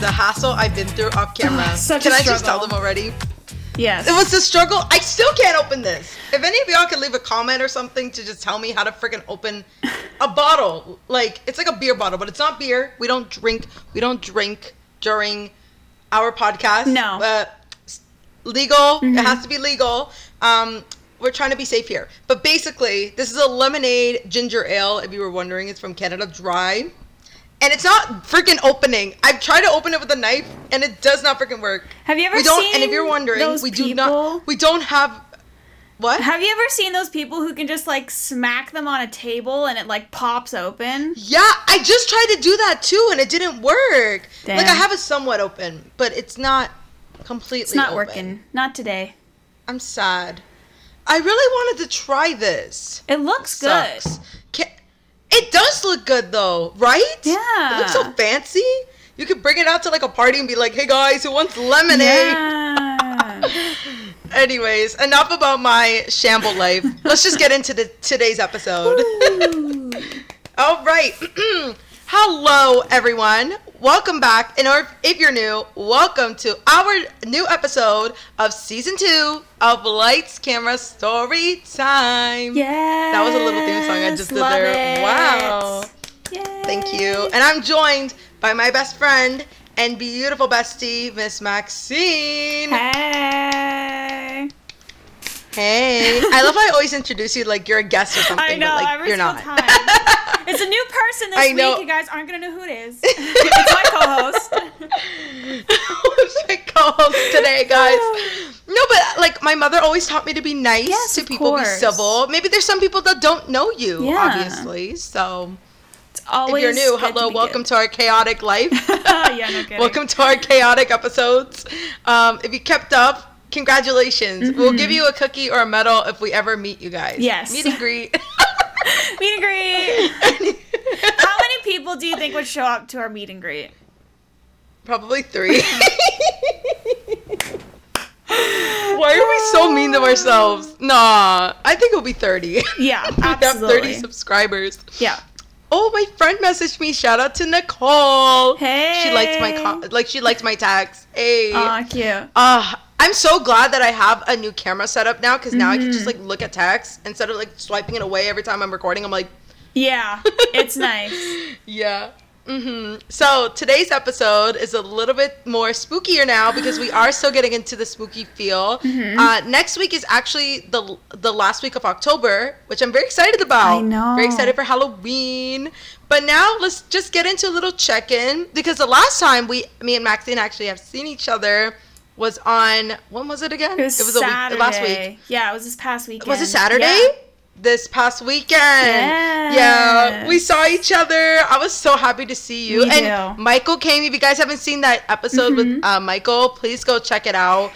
the hassle I've been through off camera. Can I just tell them already? Yes. It was a struggle. I still can't open this. If any of y'all could leave a comment or something to just tell me how to freaking open a bottle. Like, it's like a beer bottle, but it's not beer. We don't drink during our podcast. No. But legal. Mm-hmm. It has to be legal. We're trying to be safe here. But basically, this is a lemonade ginger ale, if you were wondering. It's from Canada Dry. And it's not freaking opening. I've tried to open it with a knife, and it does not freaking work. Have you ever seen and if you're wondering, those people? We don't have... What? Have you ever seen those people who can just, like, smack them on a table and it, like, pops open? Yeah, I just tried to do that, too, and it didn't work. Damn. Like, I have it somewhat open, but it's not completely open. It's not working. Not today. I'm sad. I really wanted to try this. It looks good. It does look good, though, right? Yeah. It looks so fancy. You could bring it out to, like, a party and be like, hey, guys, who wants lemonade? Yeah. Anyways, enough about my shamble life. Let's just get into today's episode. All right. Hello, everyone. Welcome back. And if you're new, welcome to our new episode of Season 2 of Lights, Camera, Story Time. Yeah. That was a little theme song I just did there. It. Wow. Yay. Thank you. And I'm joined by my best friend and beautiful bestie, Miss Maxine. Hey. I love how I always introduce you like you're a guest or something. I know, but, like, every you're single not. Time. It's a new person this week. You guys aren't going to know who it is. It's my co-host. It's my co-host today, guys. No, but, like, my mother always taught me to be nice to people, be civil. Maybe there's some people that don't know you, obviously. So, it's always if you're new, hello, welcome to our chaotic life. No kidding. Welcome to our chaotic episodes. If you kept up, congratulations. Mm-hmm. We'll give you a cookie or a medal if we ever meet you guys. Yes. Meet and greet. Meet and greet. How many people do you think would show up to our meet and greet? Probably 3. Why are we so mean to ourselves? Nah, I think it'll be 30. Yeah, absolutely. We have 30 subscribers. Yeah. Oh, my friend messaged me. Shout out to Nicole. Hey. She likes my tags. Hey. Aw, cute. I'm so glad that I have a new camera set up now because now I can just, like, look at text instead of, like, swiping it away every time I'm recording. I'm like... Yeah, it's nice. Yeah. Mm-hmm. So, today's episode is a little bit more spookier now because we are still getting into the spooky feel. Mm-hmm. Next week is actually the last week of October, which I'm very excited about. I know. Very excited for Halloween. But now, let's just get into a little check-in because the last time me and Maxine actually have seen each other... was on, when was it again? It was Saturday. Last week. Yeah, it was this past weekend. Was it Saturday? Yeah. This past weekend. Yes. Yeah. We saw each other. I was so happy to see you. Me too. Michael came. If you guys haven't seen that episode with Michael, please go check it out.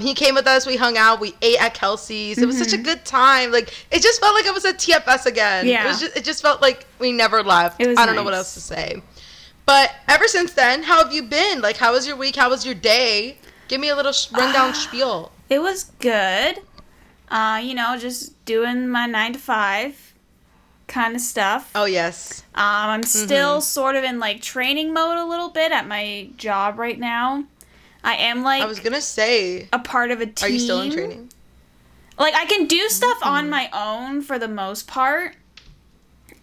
He came with us. We hung out. We ate at Kelsey's. It was such a good time. Like, it just felt like it was at TFS again. Yeah. It just felt like we never left. It was I don't know what else to say. But ever since then, how have you been? Like, how was your week? How was your day? Give me a little rundown spiel. It was good. Just doing my 9-to-5 kind of stuff. Oh, yes. I'm still sort of in, like, training mode a little bit at my job right now. I am, like... I was going to say... a part of a team. Are you still in training? Like, I can do stuff on my own for the most part.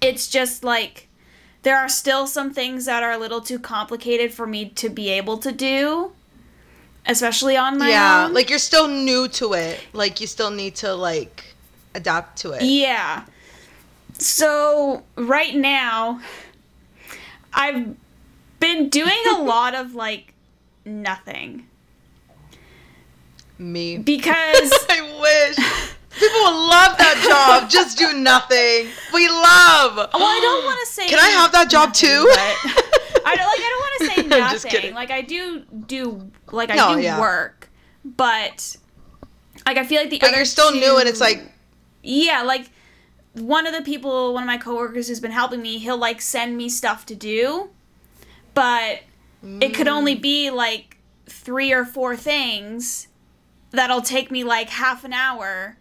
It's just, like, there are still some things that are a little too complicated for me to be able to do. Especially on my own. Like, you're still new to it. Like, you still need to, like, adapt to it. Yeah. So, right now, I've been doing a lot of, like, nothing. Me. Because... I wish. People will love that job. Just do nothing. We love. Well, I don't want to say... Can I have that job, nothing, too? I don't want to say nothing. I'm just kidding. Like, I do work, but, like, I feel like the other you're still new, and it's like... Yeah, like, one of my coworkers who's been helping me, he'll, like, send me stuff to do, but it could only be, like, 3 or 4 things that'll take me, like, half an hour,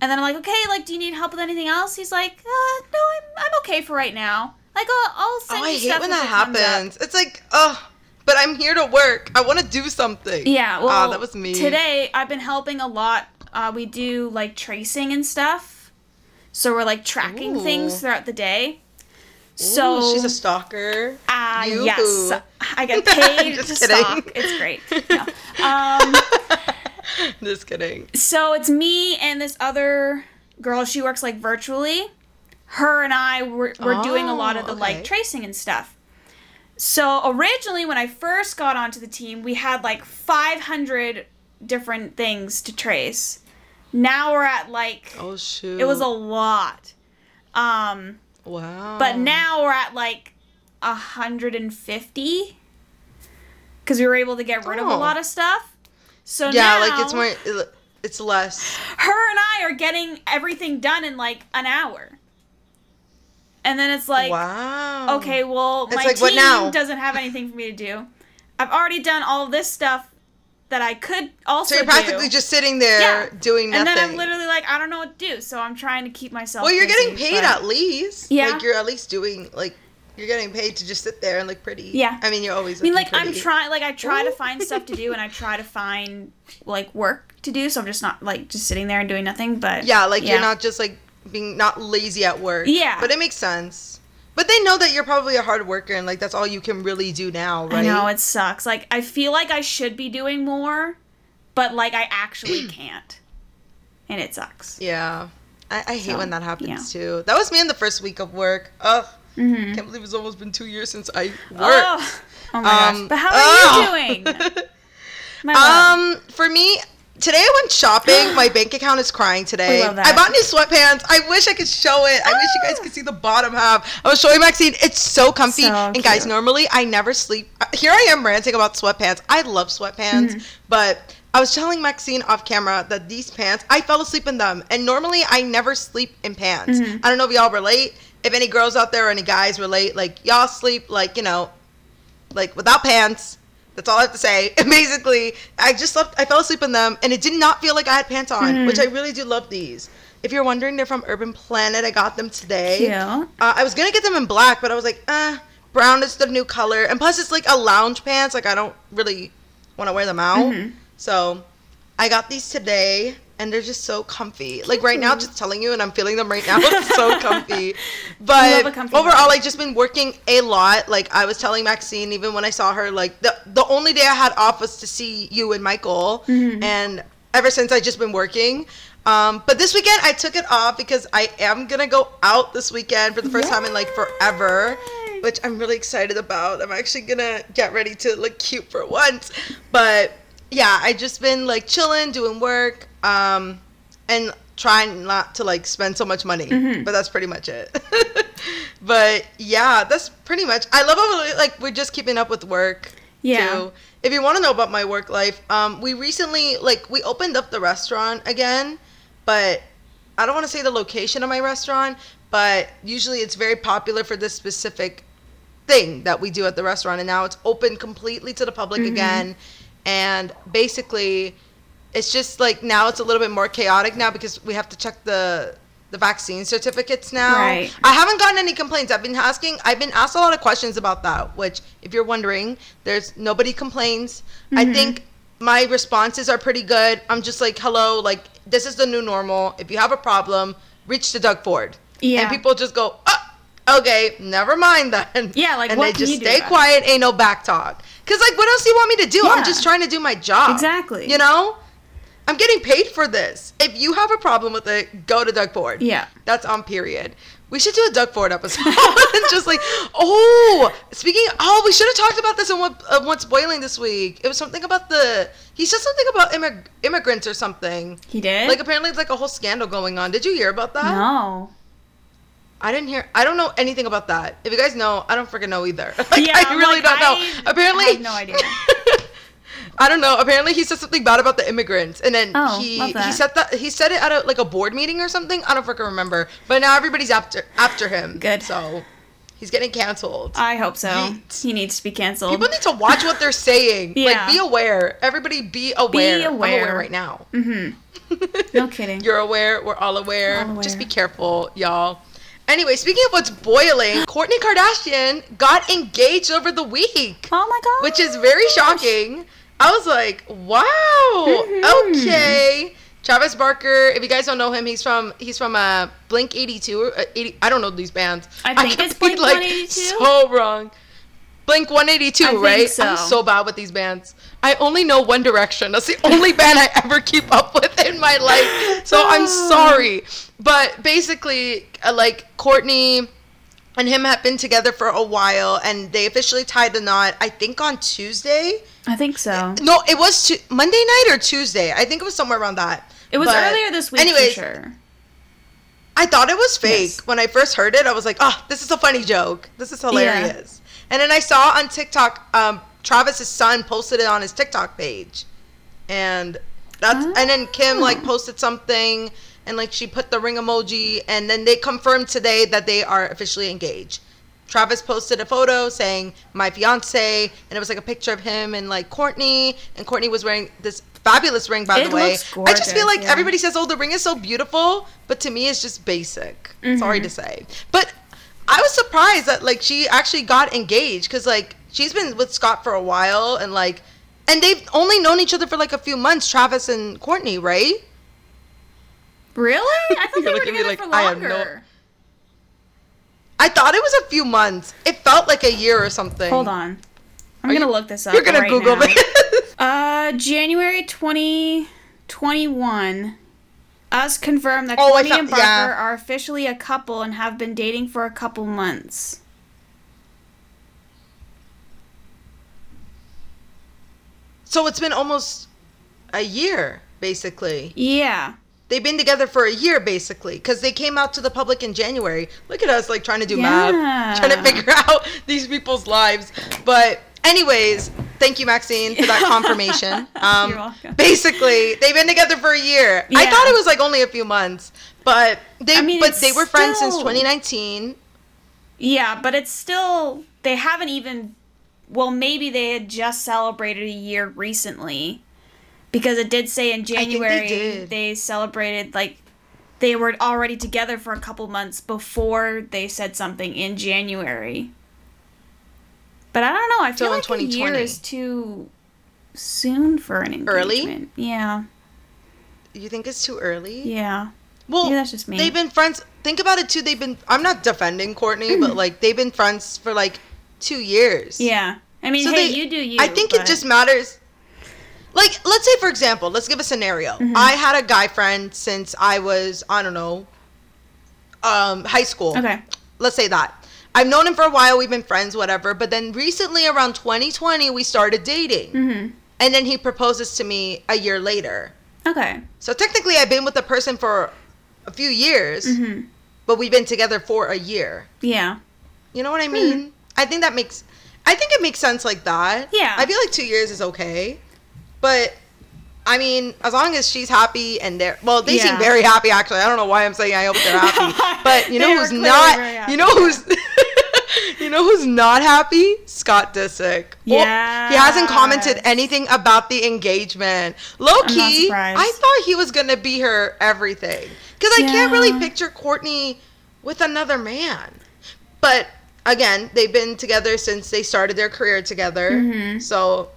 and then I'm like, okay, like, do you need help with anything else? He's like, no, I'm okay for right now. Like, I'll send you stuff. I hate when that happens. It's like, but I'm here to work. I want to do something. Yeah, well, that was me. Today, I've been helping a lot. We do, like, tracing and stuff. So we're, like, tracking things throughout the day. So ooh, she's a stalker. Yes. I get paid to stalk. It's great. No. Just kidding. So it's me and this other girl. She works, like, virtually. Her and I were doing a lot of the, like, tracing and stuff. So originally, when I first got onto the team, we had, like, 500 different things to trace. Now we're at, like... Oh, shoot. It was a lot. Wow. But now we're at, like, 150, because we were able to get rid of a lot of stuff. So now... Yeah, like, it's more... It's less. Her and I are getting everything done in, like, an hour. And then it's like... Wow. Okay, well, my team doesn't have anything for me to do. I've already done all this stuff that I could also do. So you're practically just sitting there doing nothing. And then I'm literally like, I don't know what to do, so I'm trying to keep myself busy. Well, you're getting paid at least. Yeah. Like, you're at least doing, like... You're getting paid to just sit there and look pretty. Yeah. I mean, you're always looking pretty. I mean, like, I'm trying... Like, I try to find stuff to do, and I try to find, like, work to do, so I'm just not, like, just sitting there and doing nothing, but... Yeah, like, you're not just, like, being not lazy at work. Yeah. But it makes sense. But they know that you're probably a hard worker, and, like, that's all you can really do now, right? I know, it sucks. Like, I feel like I should be doing more, but, like, I actually can't. And it sucks. Yeah. I hate when that happens, too. That was me in the first week of work. Ugh. Mm-hmm. Can't believe it's almost been 2 years since I worked. Oh my gosh. But how are you doing? For me, today I went shopping. My bank account is crying today. I bought new sweatpants. I wish I could show it. I wish you guys could see the bottom half. I was showing Maxine. It's so comfy. So and guys, normally I never sleep. Here I am ranting about sweatpants. I love sweatpants, but I was telling Maxine off camera that these pants, I fell asleep in them. And normally I never sleep in pants. Mm-hmm. I don't know if y'all relate. If any girls out there or any guys relate, like, y'all sleep, like, you know, like, without pants. That's all I have to say. And basically, I just slept, I fell asleep in them, and it did not feel like I had pants on, which I really do love these. If you're wondering, they're from Urban Planet. I got them today. Cute. I was going to get them in black, but I was like, brown is the new color. And plus, it's, like, a lounge pants. Like, I don't really want to wear them out. Mm-hmm. So, I got these today. And they're just so comfy. Cute. Like, right now, just telling you, and I'm feeling them right now. It's so comfy. But overall, I've just been working a lot. Like, I was telling Maxine, even when I saw her, like, the only day I had off was to see you and Michael. Mm-hmm. And ever since, I've just been working. But this weekend, I took it off because I am going to go out this weekend for the first time in, like, forever. Which I'm really excited about. I'm actually going to get ready to look cute for once. But, yeah, I've just been, like, chilling, doing work. And trying not to, like, spend so much money, but that's pretty much it. But yeah, that's pretty much, I love how, like, we're just keeping up with work too. If you want to know about my work life, we recently, like, we opened up the restaurant again, but I don't want to say the location of my restaurant, but usually it's very popular for this specific thing that we do at the restaurant. And now it's open completely to the public again. And basically, it's just, like, now it's a little bit more chaotic now because we have to check the vaccine certificates now. Right. I haven't gotten any complaints. I've been asked a lot of questions about that, which, if you're wondering, there's nobody complains. Mm-hmm. I think my responses are pretty good. I'm just like, hello, like, this is the new normal. If you have a problem, reach to Doug Ford. Yeah. And people just go, oh, okay, never mind then. Yeah, like, and what they just stay quiet, ain't no back talk. Because, like, what else do you want me to do? Yeah. I'm just trying to do my job. Exactly. You know? I'm getting paid for this. If you have a problem with it, go to Doug Ford. Yeah. That's on period. We should do a Doug Ford episode. It's just like, we should have talked about this in What's Boiling this week. It was something about he said something about immigrants or something. He did? Like, apparently it's like a whole scandal going on. Did you hear about that? No. I don't know anything about that. If you guys know, I don't freaking know either. Like, yeah, I really don't know. Apparently. I have no idea. I don't know. Apparently, he said something bad about the immigrants, and then he said it at a board meeting or something. I don't freaking remember. But now everybody's after him. Good. So he's getting canceled. I hope so. He needs to be canceled. People need to watch what they're saying. Yeah. Like, be aware. Everybody, be aware. I'm aware right now. Mm-hmm. No kidding. You're aware. We're all aware. Just be careful, y'all. Anyway, speaking of what's boiling, Kourtney Kardashian got engaged over the week. Oh my god. Which is very shocking. I was like, wow, okay. Travis Barker, if you guys don't know him, he's from Blink 82 or 80, I don't know these bands. I think it's Blink 182. So wrong. Blink 182, I right? So. I'm so bad with these bands. I only know One Direction. That's the only band I ever keep up with in my life. So I'm sorry. But basically, like, Kourtney and him have been together for a while, and they officially tied the knot, I think, on Tuesday. I think so. No, it was Monday night or Tuesday. I think it was somewhere around that. It was earlier this week, anyways, for sure. I thought it was fake. Yes. When I first heard it, I was like, oh, this is a funny joke. This is hilarious. Yeah. And then I saw on TikTok, Travis's son posted it on his TikTok page. And that's and then Kim like posted something, and like she put the ring emoji, and then they confirmed today that they are officially engaged. Travis posted a photo saying my fiance, and it was like a picture of him and like Kourtney, and Kourtney was wearing this fabulous ring, by the way. Looks gorgeous. I just feel like everybody says, oh, the ring is so beautiful, but to me it's just basic. Sorry to say. But I was surprised that like she actually got engaged, because like she's been with Scott for a while, and like, and they've only known each other for like a few months, Travis and Kourtney, right? Really? I thought they were together for longer. I thought it was a few months. It felt like a year or something. Hold on. I'm going to look this up. You're going to Google this. January 2021. Us confirmed that Kourtney and Barker are officially a couple and have been dating for a couple months. So it's been almost a year, basically. Yeah. They've been together for a year, basically, because they came out to the public in January. Look at us, like, trying to do math, trying to figure out these people's lives. But anyways, thank you, Maxine, for that confirmation. You're welcome. Basically, they've been together for a year. Yeah. I thought it was, like, only a few months. But they were friends since 2019. Yeah, but it's still, they haven't even, well, maybe they had just celebrated a year recently. Because it did say in January they celebrated, like, they were already together for a couple months before they said something in January. But I don't know. I feel like a year is too soon for an engagement. Early? Yeah. You think it's too early? Yeah. Well, maybe that's just me. They've been friends. Think about it, too. I'm not defending Kourtney, but, like, they've been friends for, like, 2 years. Yeah. I mean, so you do you. I think it just matters. Like, let's say, for example, let's give a scenario. I had a guy friend since I was, I don't know, high school. Okay. Let's say that. I've known him for a while. We've been friends, whatever. But then recently, around 2020, we started dating. And then he proposes to me a year later. Okay. So technically, I've been with a person for a few years, but we've been together for a year. Yeah. You know what I mean? I think it makes sense like that. Yeah. I feel like 2 years is okay. But, I mean, as long as she's happy and they seem very happy, actually. I don't know why I'm saying I hope they're happy. But you know who's not, you know who's not happy? Scott Disick. Yeah. Well, he hasn't commented anything about the engagement. Low-key, I thought he was going to be her everything. Because I can't really picture Kourtney with another man. But, again, they've been together since they started their career together. So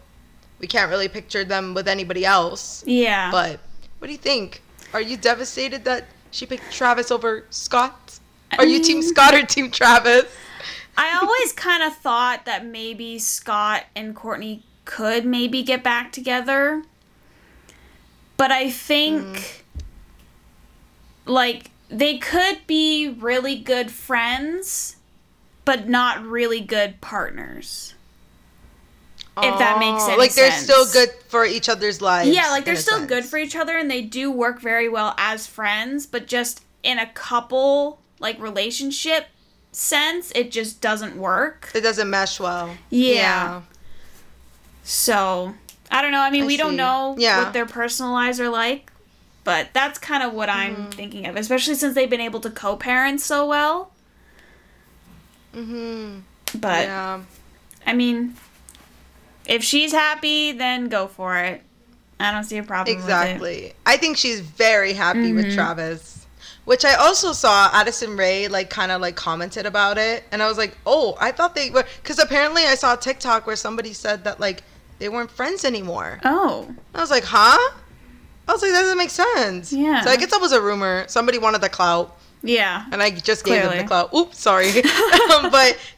we can't really picture them with anybody else. Yeah. But what do you think? Are you devastated that she picked Travis over Scott? Are you Team Scott or Team Travis? I always kind of thought that maybe Scott and Kourtney could maybe get back together. But I think, like, they could be really good friends, but not really good partners. If that makes any sense. Like, they're still good for each other's lives. Yeah, like, they're still good for each other, and they do work very well as friends, but just in a couple, like, relationship sense, it just doesn't work. It doesn't mesh well. Yeah. So, I don't know. I mean, we don't know what their personal lives are like, but that's kind of what I'm thinking of, especially since they've been able to co-parent so well. But, I mean, if she's happy, then go for it. I don't see a problem with it. Exactly. I think she's very happy with Travis. Which I also saw Addison Rae kind of commented about it, and I was like, oh, I thought they were, because apparently I saw a TikTok where somebody said that they weren't friends anymore. Oh. I was like, huh? I was like, that doesn't make sense. Yeah. So I guess that was a rumor. Somebody wanted the clout. Yeah. And I just gave them the clout. Oops, sorry. But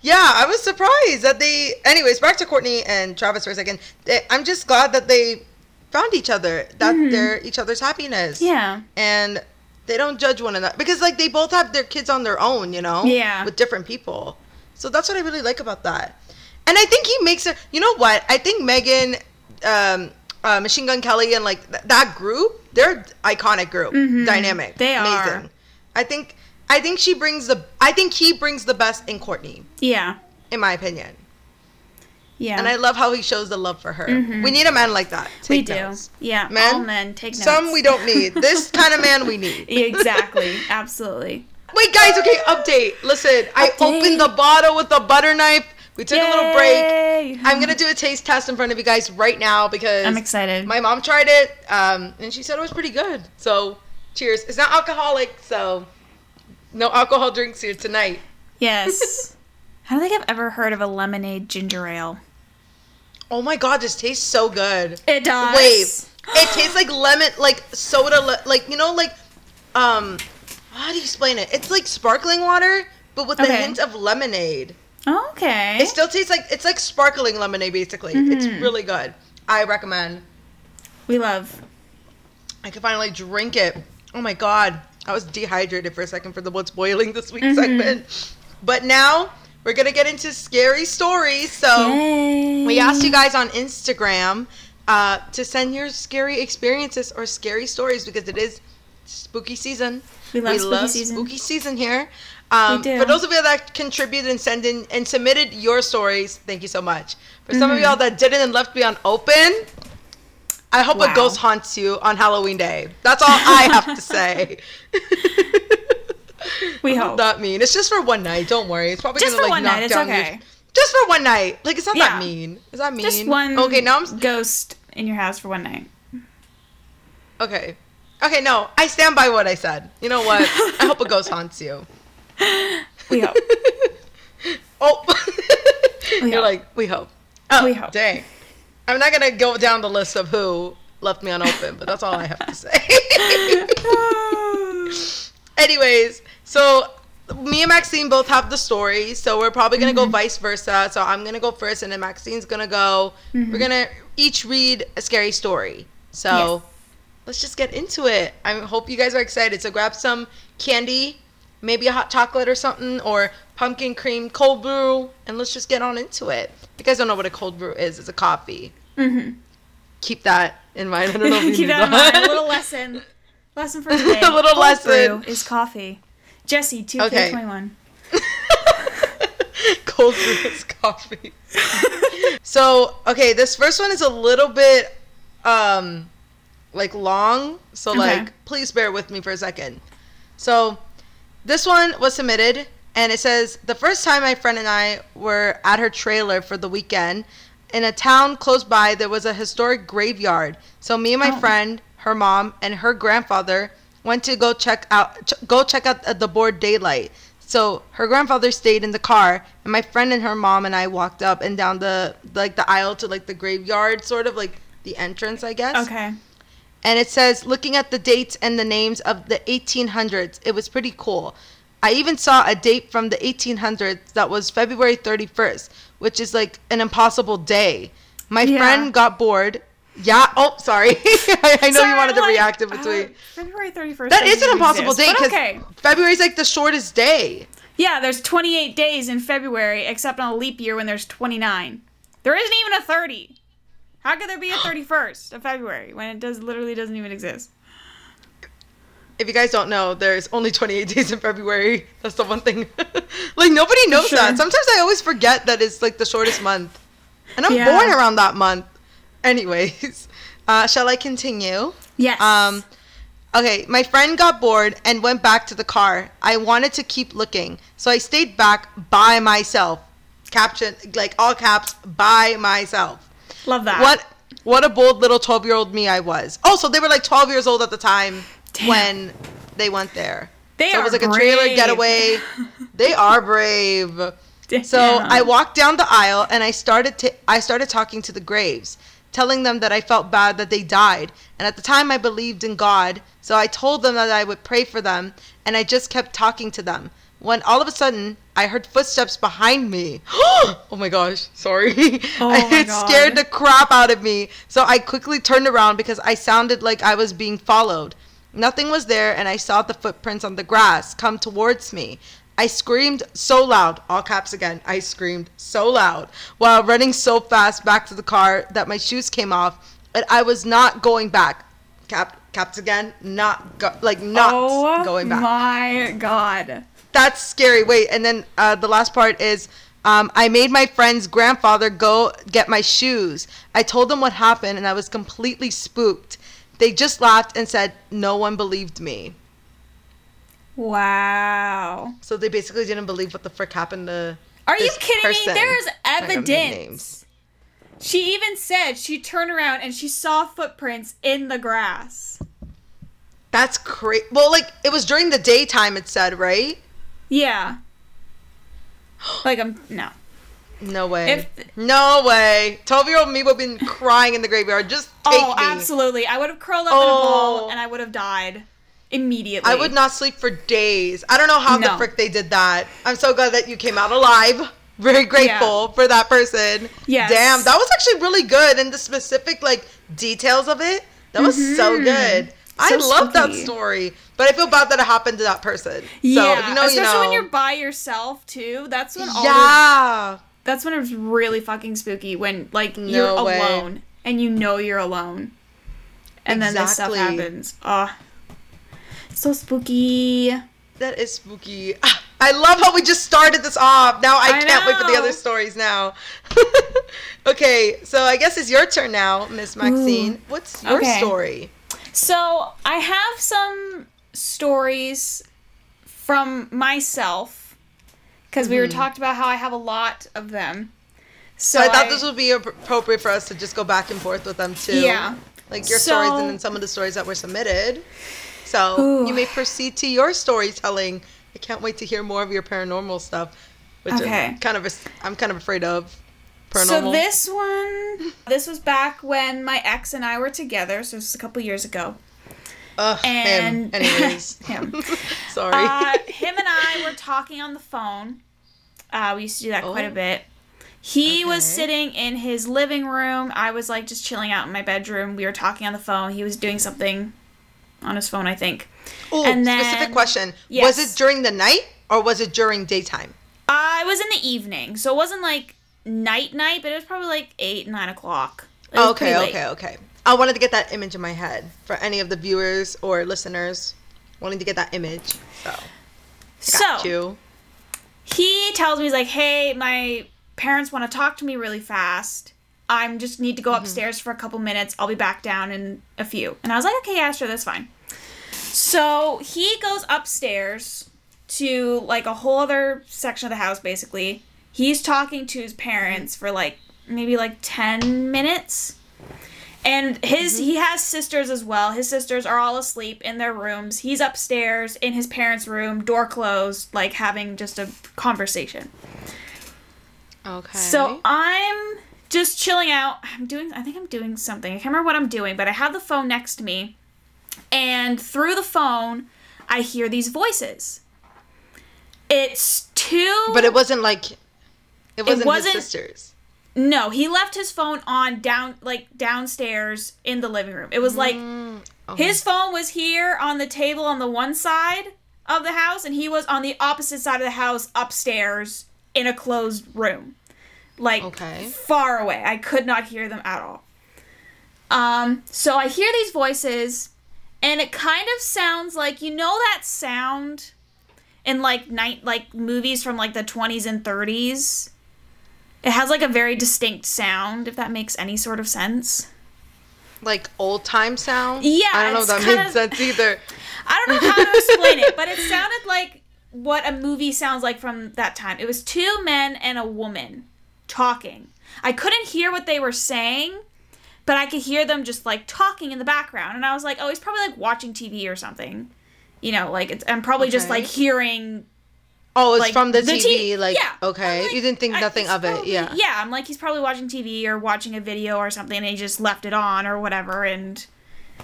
yeah, I was surprised that they. Anyways, back to Kourtney and Travis for a second. I'm just glad that they found each other, that they're each other's happiness. Yeah. And they don't judge one another, because they both have their kids on their own, yeah, with different people. So that's what I really like about that. And I think he makes it, you know what? I think Megan, Machine Gun Kelly, and that group, they're iconic group, dynamic. They are. Amazing. I think she brings he brings the best in Kourtney. Yeah. In my opinion. Yeah. And I love how he shows the love for her. Mm-hmm. We need a man like that. We do. Yeah. Men, all men, take notes. Some we don't need. This kind of man we need. Exactly. Absolutely. Wait, guys. Okay. Update. Listen, I opened the bottle with a butter knife. We took a little break. I'm going to do a taste test in front of you guys right now because I'm excited. My mom tried it, and she said it was pretty good. So cheers. It's not alcoholic, so no alcohol drinks here tonight. Yes. I don't think I've ever heard of a lemonade ginger ale. Oh my god, this tastes so good. It does. Wait, it tastes like lemon, like soda, how do you explain it? It's like sparkling water, but with a hint of lemonade. Oh, okay. It still tastes like, it's like sparkling lemonade, basically. Mm-hmm. It's really good. I recommend. We love. I can finally drink it. Oh my god, I was dehydrated for a second for the What's Boiling This Week segment, but now. We're going to get into scary stories. So we asked you guys on Instagram to send your scary experiences or scary stories because it is spooky season. We love spooky season here. We do. For those of you that contributed and send in and submitted your stories, thank you so much. For some of y'all that didn't and left me on open, I hope a ghost haunts you on Halloween day. That's all I have to say. We hope. Not mean. It's just for one night. Don't worry. It's probably just gonna knock night. It's down. Okay. Just for one night. It's not that mean. Is that mean? Just one. Okay. Now I'm ghost in your house for one night. Okay. Okay. No, I stand by what I said. You know what? I hope a ghost haunts you. We hope. We hope. Oh, we hope. Dang. I'm not gonna go down the list of who left me unopened, but that's all I have to say. Anyways, so me and Maxine both have the story, so we're probably going to go vice versa. So I'm going to go first, and then Maxine's going to go. We're going to each read a scary story. So let's just get into it. I hope you guys are excited. So grab some candy, maybe a hot chocolate or something, or pumpkin cream cold brew, and let's just get on into it. You guys don't know what a cold brew is. It's a coffee. Mm-hmm. Keep that in mind. I don't know if you Keep that in mind. A little lesson. Lesson for today. A little cold lesson brew is coffee. Jesse 2K21. Cold brew is coffee. So okay, this first one is a little bit long, so please bear with me for a second. So this one was submitted, and it says, the first time my friend and I were at her trailer for the weekend in a town close by, there was a historic graveyard. So me and my friend, her mom, and her grandfather went to go check out the board daylight. So her grandfather stayed in the car, and my friend and her mom and I walked up and down the aisle to the graveyard, sort of the entrance, I guess. Okay. And it says, looking at the dates and the names of the 1800s, it was pretty cool. I even saw a date from the 1800s that was February 31st, which is an impossible day. My friend got bored. Yeah. Oh, sorry. I know you wanted to react in between. February 31st. That is an impossible date because February is the shortest day. Yeah, there's 28 days in February, except on a leap year when there's 29. There isn't even a 30. How could there be a 31st of February when it literally doesn't even exist? If you guys don't know, there's only 28 days in February. That's the one thing. Nobody knows that. Sometimes I always forget that it's the shortest month, and I'm born around that month. Anyways, shall I continue? Yes. Okay, my friend got bored and went back to the car. I wanted to keep looking, so I stayed back by myself. Caption, all caps, by myself. Love that. What a bold little 12-year-old me I was. Oh, so they were 12 years old at the time when they went there. They are brave. So it was like a trailer getaway. They are brave. Damn. So I walked down the aisle and I started talking to the graves, telling them that I felt bad that they died. And at the time I believed in God, so I told them that I would pray for them, and I just kept talking to them. When all of a sudden, I heard footsteps behind me. Oh my gosh, sorry. It scared the crap out of me. So I quickly turned around because I sounded like I was being followed. Nothing was there, and I saw the footprints on the grass come towards me. I screamed so loud, all caps again, I screamed so loud, while running so fast back to the car that my shoes came off, and I was not going back, caps again, not going back. Oh my God. That's scary. Wait, and then the last part is, I made my friend's grandfather go get my shoes. I told them what happened, and I was completely spooked. They just laughed and said, no one believed me. Wow. So they basically didn't believe what the frick happened to Are this you kidding person. Me? There's evidence. She even said she turned around and she saw footprints in the grass. That's crazy. Well, like, it was during the daytime, it said, right? Yeah. Like, I'm... No. No way. No way. 12-year-old me would have been crying in the graveyard. Just take me. Oh, absolutely. I would have curled up in a ball and I would have died. Immediately. I would not sleep for days. I don't know how the frick they did that. I'm so glad that you came out alive. Very grateful for that person. Yes. Damn, that was actually really good. And the specific, like, details of it, that was so good. So I love that story. But I feel bad that it happened to that person. Yeah, so, especially when you're by yourself, too. That's when all that's when it was really fucking spooky. When, like, you're alone. And you know you're alone. And then this stuff happens. Ugh. So spooky. That is spooky. I love how we just started this off. Now I can't wait for the other stories now. Okay, so I guess it's your turn now, Miss Maxine. Ooh. What's your story? So I have some stories from myself because we were talked about how I have a lot of them. So I thought this would be appropriate for us to just go back and forth with them too. Yeah. Like your stories and then some of the stories that were submitted. So you may proceed to your storytelling. I can't wait to hear more of your paranormal stuff, which I'm kind of afraid of. Paranormal. So this was back when my ex and I were together. So this was a couple years ago. And him. Sorry. Him and I were talking on the phone. We used to do that quite a bit. He was sitting in his living room. I was like just chilling out in my bedroom. We were talking on the phone. He was doing something on his phone, I think. Oh, specific question. Yes. Was it during the night or was it during daytime? It was in the evening. So it wasn't like night, but it was probably like 8, 9 o'clock. Okay. I wanted to get that image in my head for any of the viewers or listeners wanting to get that image. So he tells me, he's like, hey, my parents want to talk to me really fast. I just need to go upstairs for a couple minutes. I'll be back down in a few. And I was like, okay, yeah, sure, that's fine. So he goes upstairs to, like, a whole other section of the house, basically. He's talking to his parents for, like, maybe, like, 10 minutes. And he has sisters as well. His sisters are all asleep in their rooms. He's upstairs in his parents' room, door closed, like, having just a conversation. Okay. So I'm just chilling out. I think I'm doing something. I can't remember what I'm doing, but I have the phone next to me. And through the phone, I hear these voices. It's two. But it wasn't his sisters. No, he left his phone on downstairs in the living room. It was like his phone was here on the table on the one side of the house, and he was on the opposite side of the house upstairs in a closed room. Like, far away. I could not hear them at all. So I hear these voices, and it kind of sounds like, you know that sound in, like, movies from, like, the 20s and 30s? It has, like, a very distinct sound, if that makes any sort of sense. Like, old-time sound? Yeah. I don't know if that makes sense either. I don't know how to explain it, but it sounded like what a movie sounds like from that time. It was two men and a woman talking. I couldn't hear what they were saying, but I could hear them just, like, talking in the background. And I was like, oh, he's probably, like, watching TV or something. you know, like, it's, I'm probably just, like, hearing... Oh, it's like, from the TV, like, yeah. Okay. Like, you didn't think nothing of it, yeah. Yeah, I'm like, he's probably watching TV or watching a video or something, and he just left it on or whatever, and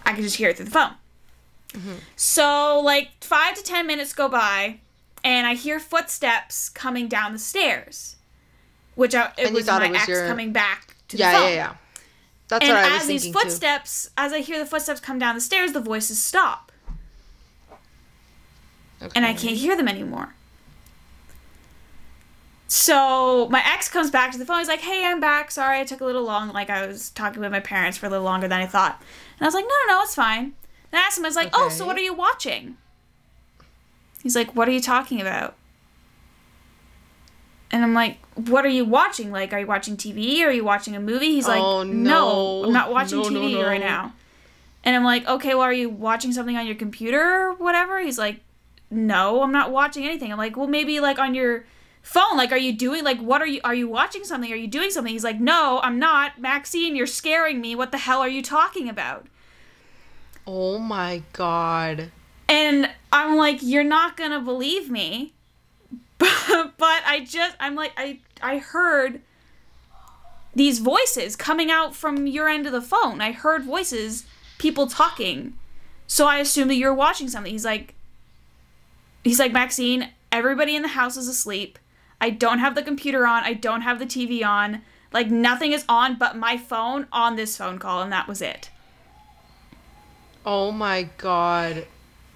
I could just hear it through the phone. Mm-hmm. So, like, 5 to 10 minutes go by, and I hear footsteps coming down the stairs, which it was my ex coming back to the phone. Yeah. That's what I was thinking, too. And as I hear the footsteps come down the stairs, the voices stop. Okay. And I can't hear them anymore. So my ex comes back to the phone. He's like, hey, I'm back. Sorry, I took a little long. Like, I was talking with my parents for a little longer than I thought. And I was like, no, it's fine. And I asked him, I was like, oh, so what are you watching? He's like, what are you talking about? And I'm like, what are you watching? Like, are you watching TV? Or are you watching a movie? He's like, no, I'm not watching TV right now. And I'm like, okay, well, are you watching something on your computer or whatever? He's like, no, I'm not watching anything. I'm like, well, maybe, like, on your... phone, like, are you doing, like, what are you watching something? Are you doing something? He's like, no, I'm not. Maxine, you're scaring me. What the hell are you talking about? Oh, my God. And I'm like, you're not going to believe me. But I heard these voices coming out from your end of the phone. I heard voices, people talking. So I assume that you're watching something. He's like, Maxine, everybody in the house is asleep. I don't have the computer on. I don't have the TV on. Like, nothing is on but my phone on this phone call, and that was it. Oh, my God.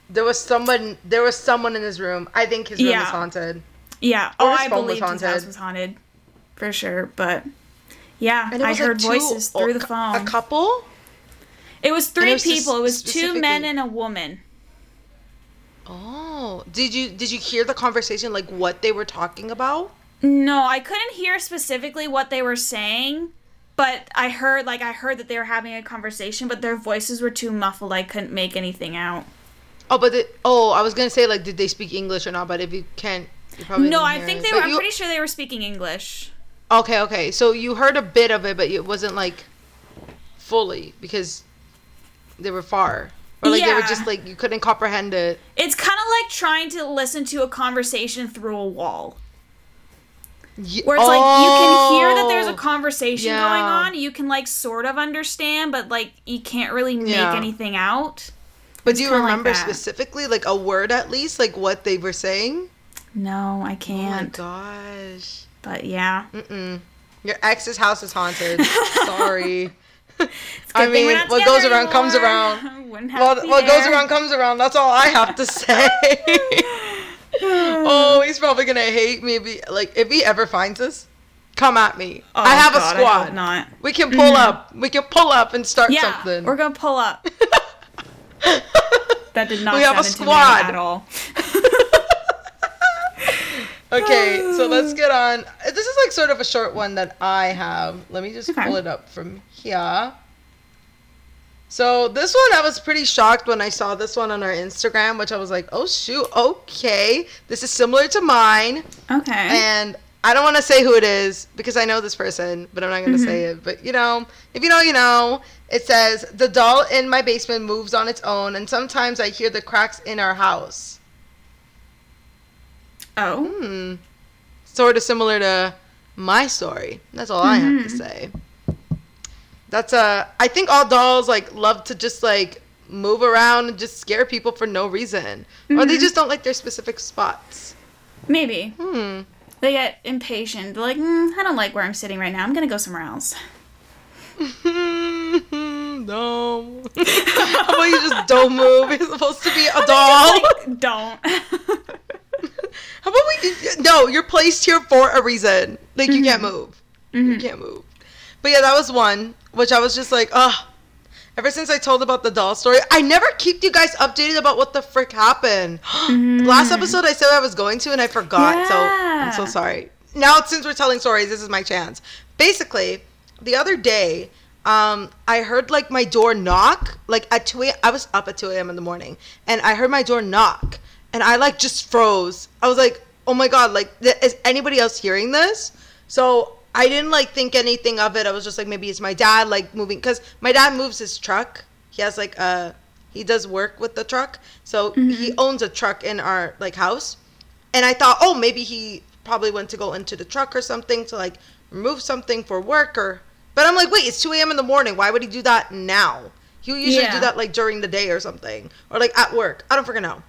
There was someone in his room. I think his room was haunted. Yeah. Or I believe his house was haunted. For sure, but... Yeah, I heard voices through the phone. A couple? It was 3 people. It was 2 men and a woman. Oh, did you hear the conversation, like, what they were talking about? No, I couldn't hear specifically what they were saying, but I heard that they were having a conversation, but their voices were too muffled. I couldn't make anything out. Oh, but I was going to say, like, did they speak English or not? But if you can't, you probably didn't hear it. I'm pretty sure they were speaking English. Okay. So you heard a bit of it, but it wasn't, like, fully, because they were far. Or, like, they were just, like, you couldn't comprehend it. It's kind of like trying to listen to a conversation through a wall. Where it's, like, you can hear that there's a conversation going on. You can, like, sort of understand, but, like, you can't really make anything out. But it's do you remember like specifically, like, a word at least? Like, what they were saying? No, I can't. Oh, my gosh. But, yeah. Mm-mm. Your ex's house is haunted. Sorry. I mean, what goes around comes around. What goes around comes around. That's all I have to say. Oh, he's probably gonna hate me. Like, if he ever finds us, come at me. Oh, I have a squad. I hope not. We can pull up. We can pull up and start something. We're gonna pull up. That did not. We have a squad at all. Okay, so let's get on. This is like sort of a short one that I have. Let me just pull it up from here. So this one, I was pretty shocked when I saw this one on our Instagram, which I was like, oh, shoot, okay. This is similar to mine. Okay. And I don't want to say who it is because I know this person, but I'm not going to say it. But, you know, if you know, you know. It says, the doll in my basement moves on its own, and sometimes I hear the cracks in our house. Oh. Sort of similar to my story. That's all I have to say. That's I think all dolls, like, love to just, like, move around and just scare people for no reason. Or they just don't like their specific spots. Maybe. They get impatient. They're like, I don't like where I'm sitting right now. I'm going to go somewhere else. No. How about you just don't move? You're supposed to be a doll. Just, like, don't. How about you're placed here for a reason. Like, you can't move. You can't move. But yeah, that was one, which I was just like, ugh. Ever since I told about the doll story, I never keep you guys updated about what the frick happened. Last episode I said I was going to and I forgot, so I'm so sorry. Now, since we're telling stories, this is my chance. Basically, the other day, I heard, like, my door knock. Like, at 2 a.m. I was up at 2 a.m. in the morning, and I heard my door knock. And I, like, just froze. I was like, oh, my God, like, is anybody else hearing this? So I didn't, like, think anything of it. I was just like, maybe it's my dad, like, moving. Because my dad moves his truck. He has, like, a He does work with the truck. So he owns a truck in our, like, house. And I thought, oh, maybe he probably went to go into the truck or something to, like, remove something for work or... But I'm like, wait, it's 2 a.m. in the morning. Why would he do that now? He would usually do that, like, during the day or something. Or, like, at work. I don't freaking know.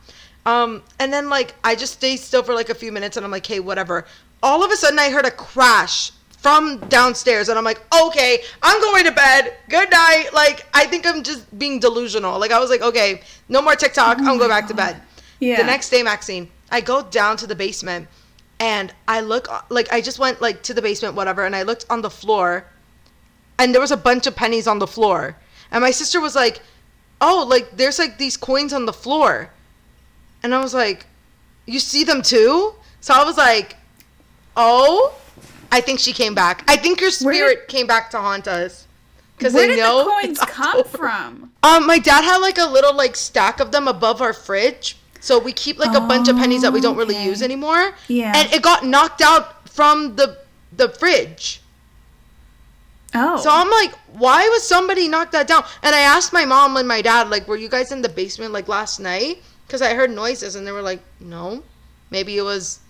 And then, like, I just stay still for, like, a few minutes. And I'm like, hey, whatever. All of a sudden, I heard a crash from downstairs. And I'm like, okay, I'm going to bed. Good night. Like, I think I'm just being delusional. Like, I was like, okay, no more TikTok. I'm going back to bed. Yeah. The next day, Maxine, I go down to the basement. And I look, like, I just went, like, to the basement, whatever. And I looked on the floor. And there was a bunch of pennies on the floor. And my sister was like, oh, like, there's, like, these coins on the floor. And I was like, you see them too? So I was like, oh, I think she came back. I think your spirit came back to haunt us. Because they know. Where did the coins come from? My dad had, like, a little, like, stack of them above our fridge. So we keep, like, a bunch of pennies that we don't really use anymore. Yeah. And it got knocked out from the fridge. Oh. So I'm like, why was somebody knocked that down? And I asked my mom and my dad, like, were you guys in the basement, like, last night? Because I heard noises, and they were like, no. Maybe it was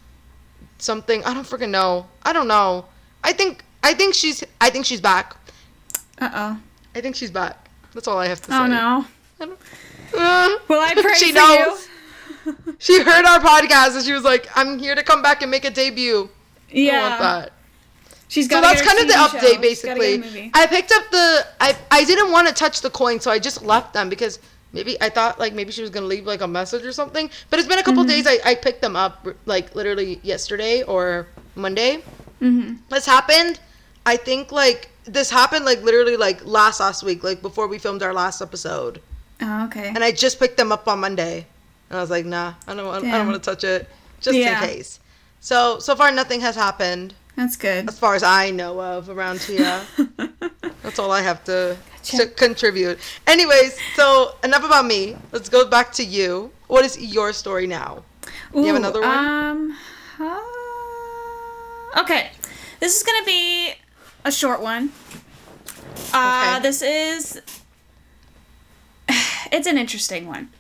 something. I don't freaking know. I don't know. I think she's back. Uh-oh. I think she's back. That's all I have to say. Oh, no. Well, I pray she knows. You. She heard our podcast, and she was like, I'm here to come back and make a debut. Yeah. I want that. She's so that's kind of the update, basically. I picked up the... I didn't want to touch the coin, so I just left them because maybe I thought, like, maybe she was going to leave, like, a message or something. But it's been a couple days. I picked them up, like, literally yesterday or Monday. This happened, I think, like... This happened, like, literally, like, last week, like, before we filmed our last episode. Oh, okay. And I just picked them up on Monday. And I was like, nah, I don't want to touch it just in case. So far, nothing has happened. That's good. As far as I know of around here. That's all I have to contribute. Anyways, so enough about me. Let's go back to you. What is your story now? Ooh, you have another one? Okay. This is going to be a short one. Okay. It's an interesting one.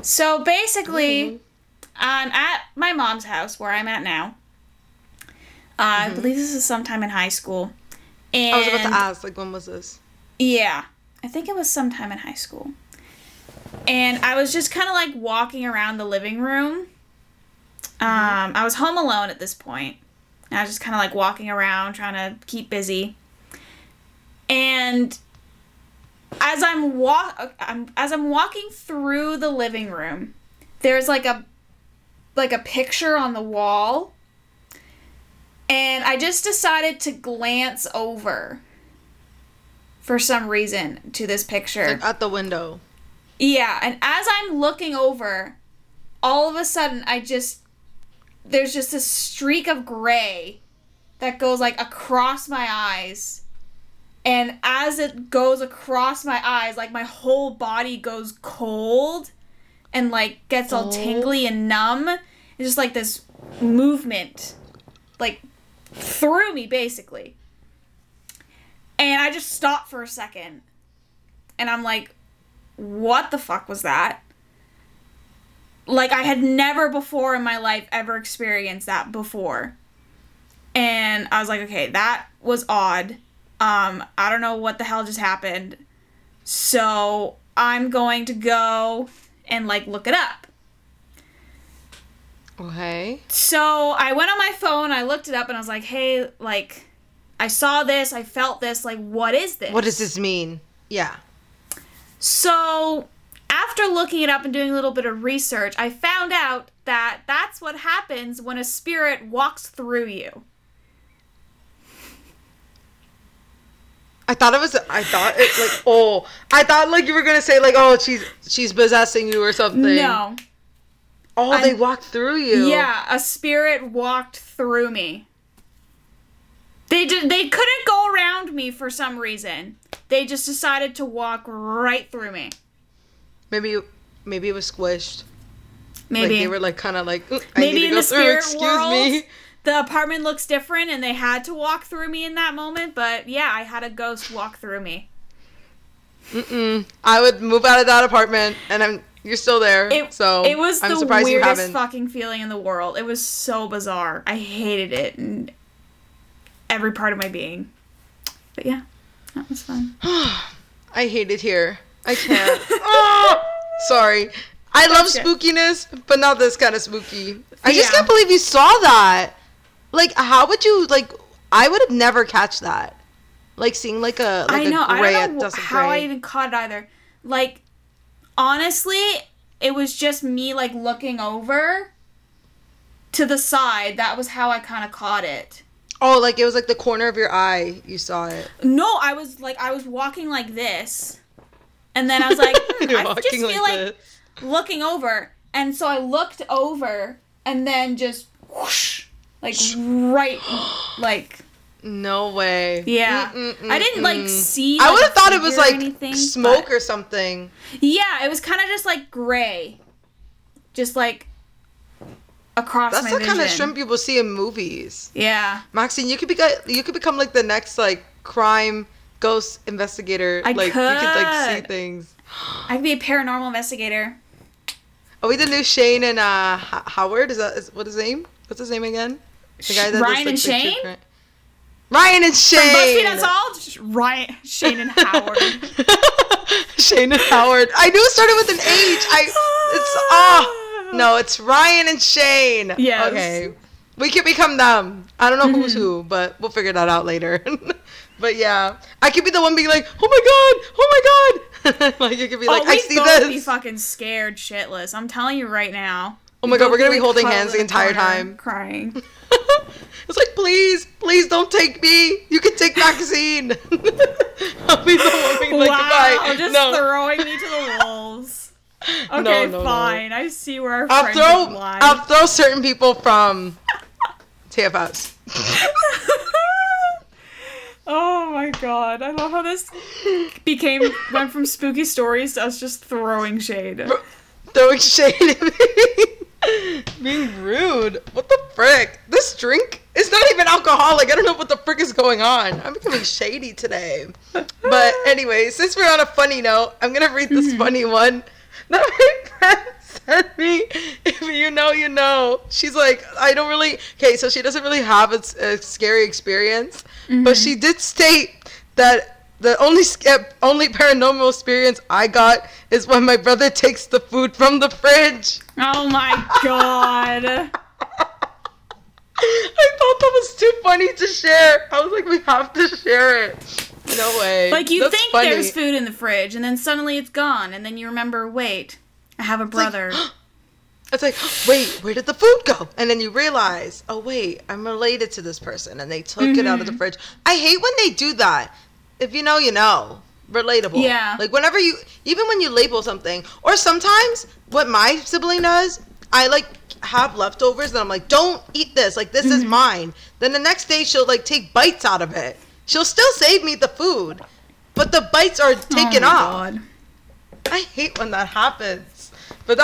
So basically, I'm at my mom's house where I'm at now. I believe this is sometime in high school. And I was about to ask, like, when was this? Yeah. I think it was sometime in high school. And I was just kind of, like, walking around the living room. I was home alone at this point. And I was just kind of, like, walking around, trying to keep busy. And as I'm walking through the living room, there's, like, a picture on the wall. And I just decided to glance over, for some reason, to this picture. It's like at the window. Yeah, and as I'm looking over, all of a sudden, there's just a streak of gray that goes, like, across my eyes. And as it goes across my eyes, like, my whole body goes cold and, like, gets all tingly and numb. It's just, like, this movement, like, through me, basically. And I just stopped for a second. And I'm like, what the fuck was that? Like, I had never before in my life ever experienced that before. And I was like, okay, that was odd. I don't know what the hell just happened. So I'm going to go and, like, look it up. Okay. So I went on my phone, I looked it up, and I was like, hey, like, I saw this, I felt this, like, what is this? What does this mean? Yeah. So after looking it up and doing a little bit of research, I found out that that's what happens when a spirit walks through you. I thought, like, you were going to say, like, oh, she's possessing you or something. No. Oh, they walked through you. Yeah, a spirit walked through me. They couldn't go around me for some reason. They just decided to walk right through me. Maybe it was squished. Maybe. Like, they were, like, kind of like, maybe in the spirit world, the apartment looks different, and they had to walk through me in that moment. But, yeah, I had a ghost walk through me. Mm-mm. I would move out of that apartment, and you're still there. It was I'm the weirdest fucking feeling in the world. It was so bizarre. I hated it and every part of my being. But yeah, that was fun. I hate it here. I can't. Oh, sorry. I love spookiness, but not this kind of spooky. I just can't believe you saw that. Like, how would you, like, I would have never catch that. Like, seeing, like, a gray. I know. I don't know how I even caught it either. Like, honestly, it was just me, like, looking over to the side. That was how I kind of caught it. Oh, like, it was, like, the corner of your eye. You saw it. No, I was walking like this. And then I was like, I just feel like looking over. And so I looked over and then just whoosh. Like, right, like... No way. Yeah. I didn't, like, see... I would have thought it was, like, anything, smoke or something. Yeah, it was kind of just, like, gray. Just, like, across my vision. That's the kind of shrimp you will see in movies. Yeah. Maxine, you could become, like, the next, like, crime ghost investigator. I could. You could, like, see things. I could be a paranormal investigator. Are we the new Shane and Howard? What's his name? What's his name again? The guy that Ryan and Shane? Ryan and Shane! From BuzzFeed Unsolved? Ryan, Shane and Howard. Shane and Howard. I knew it started with an H. No, it's Ryan and Shane. Yes. Okay. We could become them. I don't know who's who, but we'll figure that out later. But yeah. I could be the one being like, oh my god! Like, you could be like, I see this. We'd both be fucking scared shitless. I'm telling you right now. Oh my god, we're going to be holding hands the entire time. Crying. It's like, please don't take me. You can take Maxine. I'll be the one being like, goodbye. Just throwing me to the wolves. Okay, fine. No. I see where our friends lie. I'll throw certain people from TFS. Oh my god. I love how this went from spooky stories to us just throwing shade. Throwing shade at me. Being rude. What the frick? This drink is not even alcoholic. I don't know what the frick is going on. I'm becoming shady today. But anyway, since we're on a funny note, I'm going to read this funny one that my friend sent me. If you know, you know. She's like, so she doesn't really have a scary experience. Mm-hmm. But she did state that the only paranormal experience I got is when my brother takes the food from the fridge. Oh my god. I thought that was too funny to share. I was like, we have to share it. No way. Like, you think there's food in the fridge, and then suddenly it's gone, and then you remember, wait, I have a brother. Wait, where did the food go? And then you realize, oh wait, I'm related to this person, and they took it out of the fridge. I hate when they do that. If you know, you know. Relatable. Yeah. Like, whenever you... Even when you label something. Or sometimes, what my sibling does, I, like, have leftovers, and I'm like, don't eat this. Like, this is mine. Then the next day, she'll, like, take bites out of it. She'll still save me the food. But the bites are taken off. God. I hate when that happens. But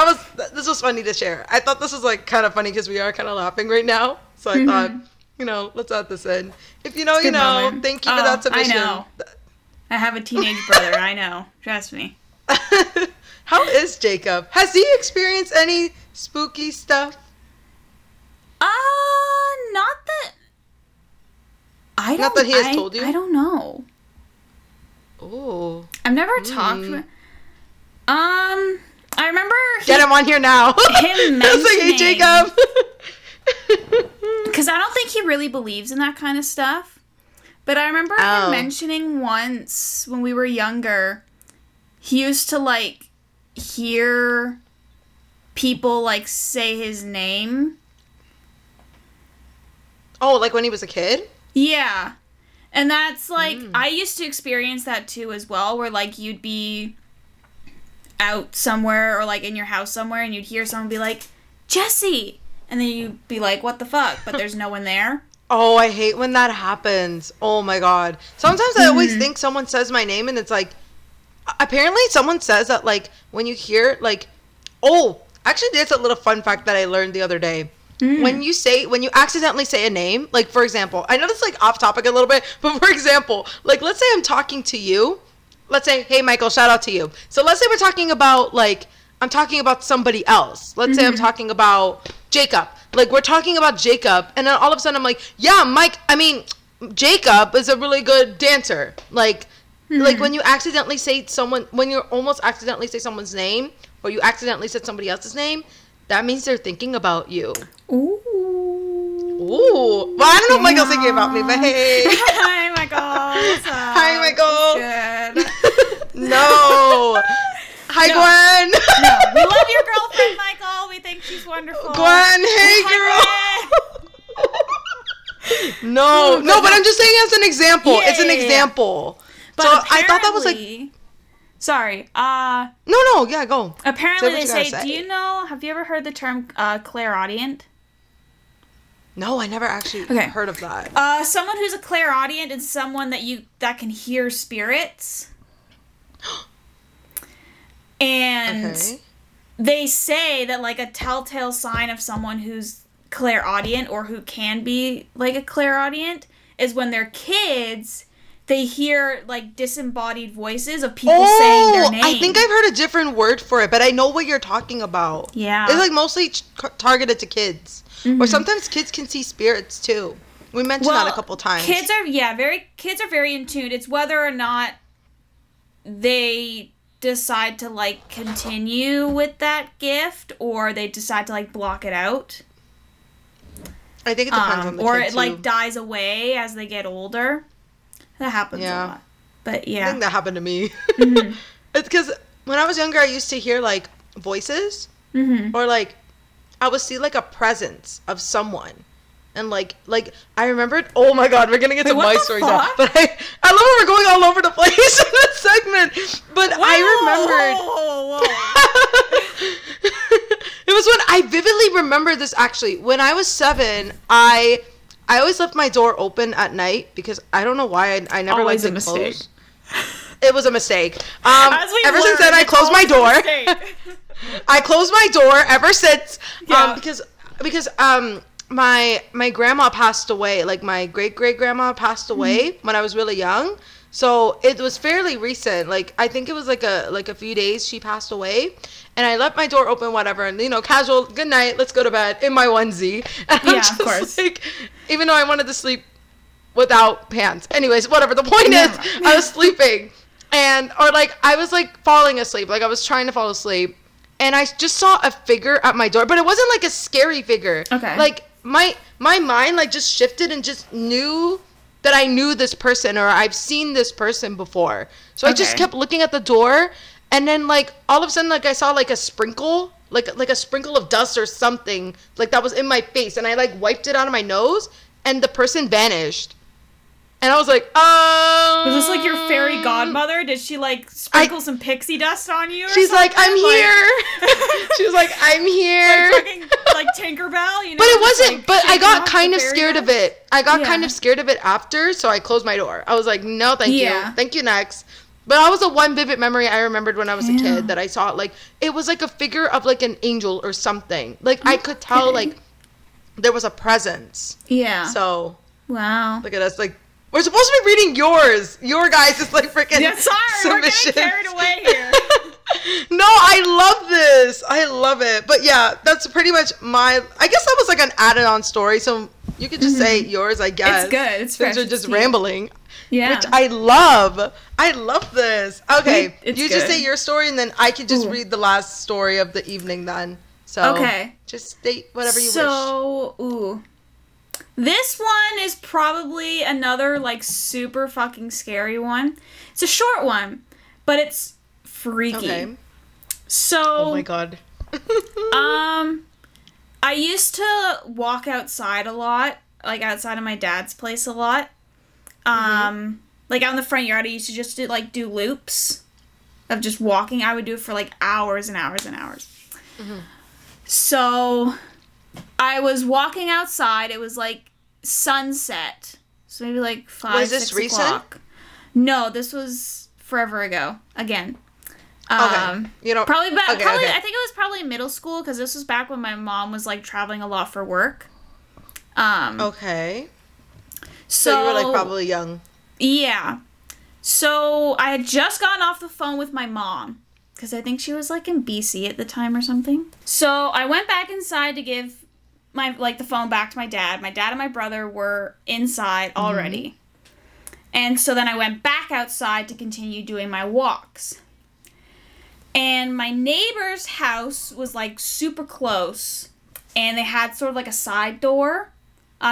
this was funny to share. I thought this was, like, kind of funny, because we are kind of laughing right now. So I thought... You know, let's add this in. If you know, you know. Moment. Thank you for that submission. I know. I have a teenage brother. I know. Trust me. How is Jacob? Has he experienced any spooky stuff? Not that. Not that he has told you? I don't know. Oh. I've never talked to him. I remember. Get him on here now. Him mentioning. Like, hey, Jacob. Because I don't think he really believes in that kind of stuff. But I remember him mentioning once when we were younger, he used to, like, hear people, like, say his name. Oh, like when he was a kid? Yeah. And that's, like, I used to experience that, too, as well, where, like, you'd be out somewhere or, like, in your house somewhere, and you'd hear someone be like, Jesse! And then you'd be like, what the fuck? But there's no one there. Oh, I hate when that happens. Oh, my God. Sometimes I always think someone says my name, and it's like... Apparently, someone says that, like, when you hear, like... Oh, actually, that's a little fun fact that I learned the other day. When you accidentally say a name, like, for example... I know this is, like, off topic a little bit, but for example... Like, let's say I'm talking to you... let's say, hey, Michael, shout out to you. So let's say we're talking about, like, I'm talking about somebody else. Let's say I'm talking about Jacob. Like, we're talking about Jacob, and then all of a sudden I'm like, yeah, Mike, I mean, Jacob is a really good dancer. Like, like when you accidentally say someone, when you almost accidentally say someone's name, or you accidentally said somebody else's name, that means they're thinking about you. Ooh. Well, I don't know if Michael's thinking about me, but hey. Hi, Michael. Hi, Michael. Good. No. Hi, no. Gwen. No. We love your girlfriend, Michael. We think she's wonderful. Gwen, hey, girl. No. No, but I'm just saying as an example. Yeah, it's an example. But so I thought that was like... Sorry. No. Yeah, go. Apparently they say, do you know, have you ever heard the term clairaudient? No, I never actually heard of that. Someone who's a clairaudient is someone that can hear spirits. And they say that, like, a telltale sign of someone who's clairaudient or who can be, like, a clairaudient is when they're kids, they hear, like, disembodied voices of people saying their name. I think I've heard a different word for it, but I know what you're talking about. Yeah. It's, like, mostly targeted to kids. Mm-hmm. Or sometimes kids can see spirits too. We mentioned that a couple times. Kids are very in tune. It's whether or not they decide to, like, continue with that gift or they decide to, like, block it out. I think it depends on the kid too. Like, dies away as they get older. That happens a lot. But yeah, I think that happened to me. Mm-hmm. It's because when I was younger, I used to hear, like, voices or, like, I would see, like, a presence of someone. And, like I remembered... Oh, my God. We're going to get to my story now. But I love how we're going all over the place in this segment. But I remembered... It was when... I vividly remember this, actually. When I was 7, I always left my door open at night because I don't know why I never liked it closed. It was a mistake. Ever since then, I closed my door. I closed my door ever since because my grandma passed away, like my great-great-grandma passed away when I was really young. So it was fairly recent. Like, I think it was like a few days she passed away, and I left my door open, whatever, and, you know, casual, good night, let's go to bed, in my onesie. And I'm just, of course. Like, even though I wanted to sleep without pants. Anyways, whatever. The point is I was sleeping I was, like, falling asleep. Like, I was trying to fall asleep. And I just saw a figure at my door, but it wasn't, like, a scary figure. Okay. Like, my mind, like, just shifted and just knew that I knew this person or I've seen this person before. So I just kept looking at the door, and then, like, all of a sudden, like, I saw, like, a sprinkle, like a sprinkle of dust or something, like, that was in my face, and I, like, wiped it out of my nose, and the person vanished. And I was like, was this, like, your fairy godmother? Did she, like, sprinkle some pixie dust on you or something? She's like, I'm here. She was like, I'm here. Like, fucking, like, Tinkerbell, you know? But it wasn't, like, but I got kind of scared of it. I got kind of scared of it after, so I closed my door. I was like, no, thank you. Thank you, next. But that was the one vivid memory I remembered when I was a kid that I saw, like, it was, like, a figure of, like, an angel or something. Like, I could tell, like, there was a presence. Yeah. So. Wow. Look at us, like. We're supposed to be reading yours. Your guys is, like, freaking submissions. We're getting carried away here. No, I love this. I love it. But, yeah, that's pretty much my... I guess that was, like, an added-on story, so you could just say yours, I guess. It's good. It's fresh. Things are just rambling. Yeah. Which I love. I love this. Okay. You just say your story, and then I could just read the last story of the evening then. So just state whatever you wish. This one is probably another, like, super fucking scary one. It's a short one, but it's freaky. Okay. So... Oh, my God. I used to walk outside a lot, like, outside of my dad's place a lot. Like, out in the front yard, I used to just, do loops of just walking. I would do it for, like, hours and hours and hours. Mm-hmm. So... I was walking outside. It was, like, sunset. So maybe, like, 5, was this 6 recent? O'clock. No, this was forever ago. Again. You know, probably back. Okay, I think it was probably middle school because this was back when my mom was, like, traveling a lot for work. So you were, like, probably young. Yeah. So I had just gotten off the phone with my mom, because I think she was like in BC at the time or something. So I went back inside to give my the phone back to my dad. My dad and my brother were inside already. Mm-hmm. And so then I went back outside to continue doing my walks. And my neighbor's house was like super close, and they had sort of like a side door.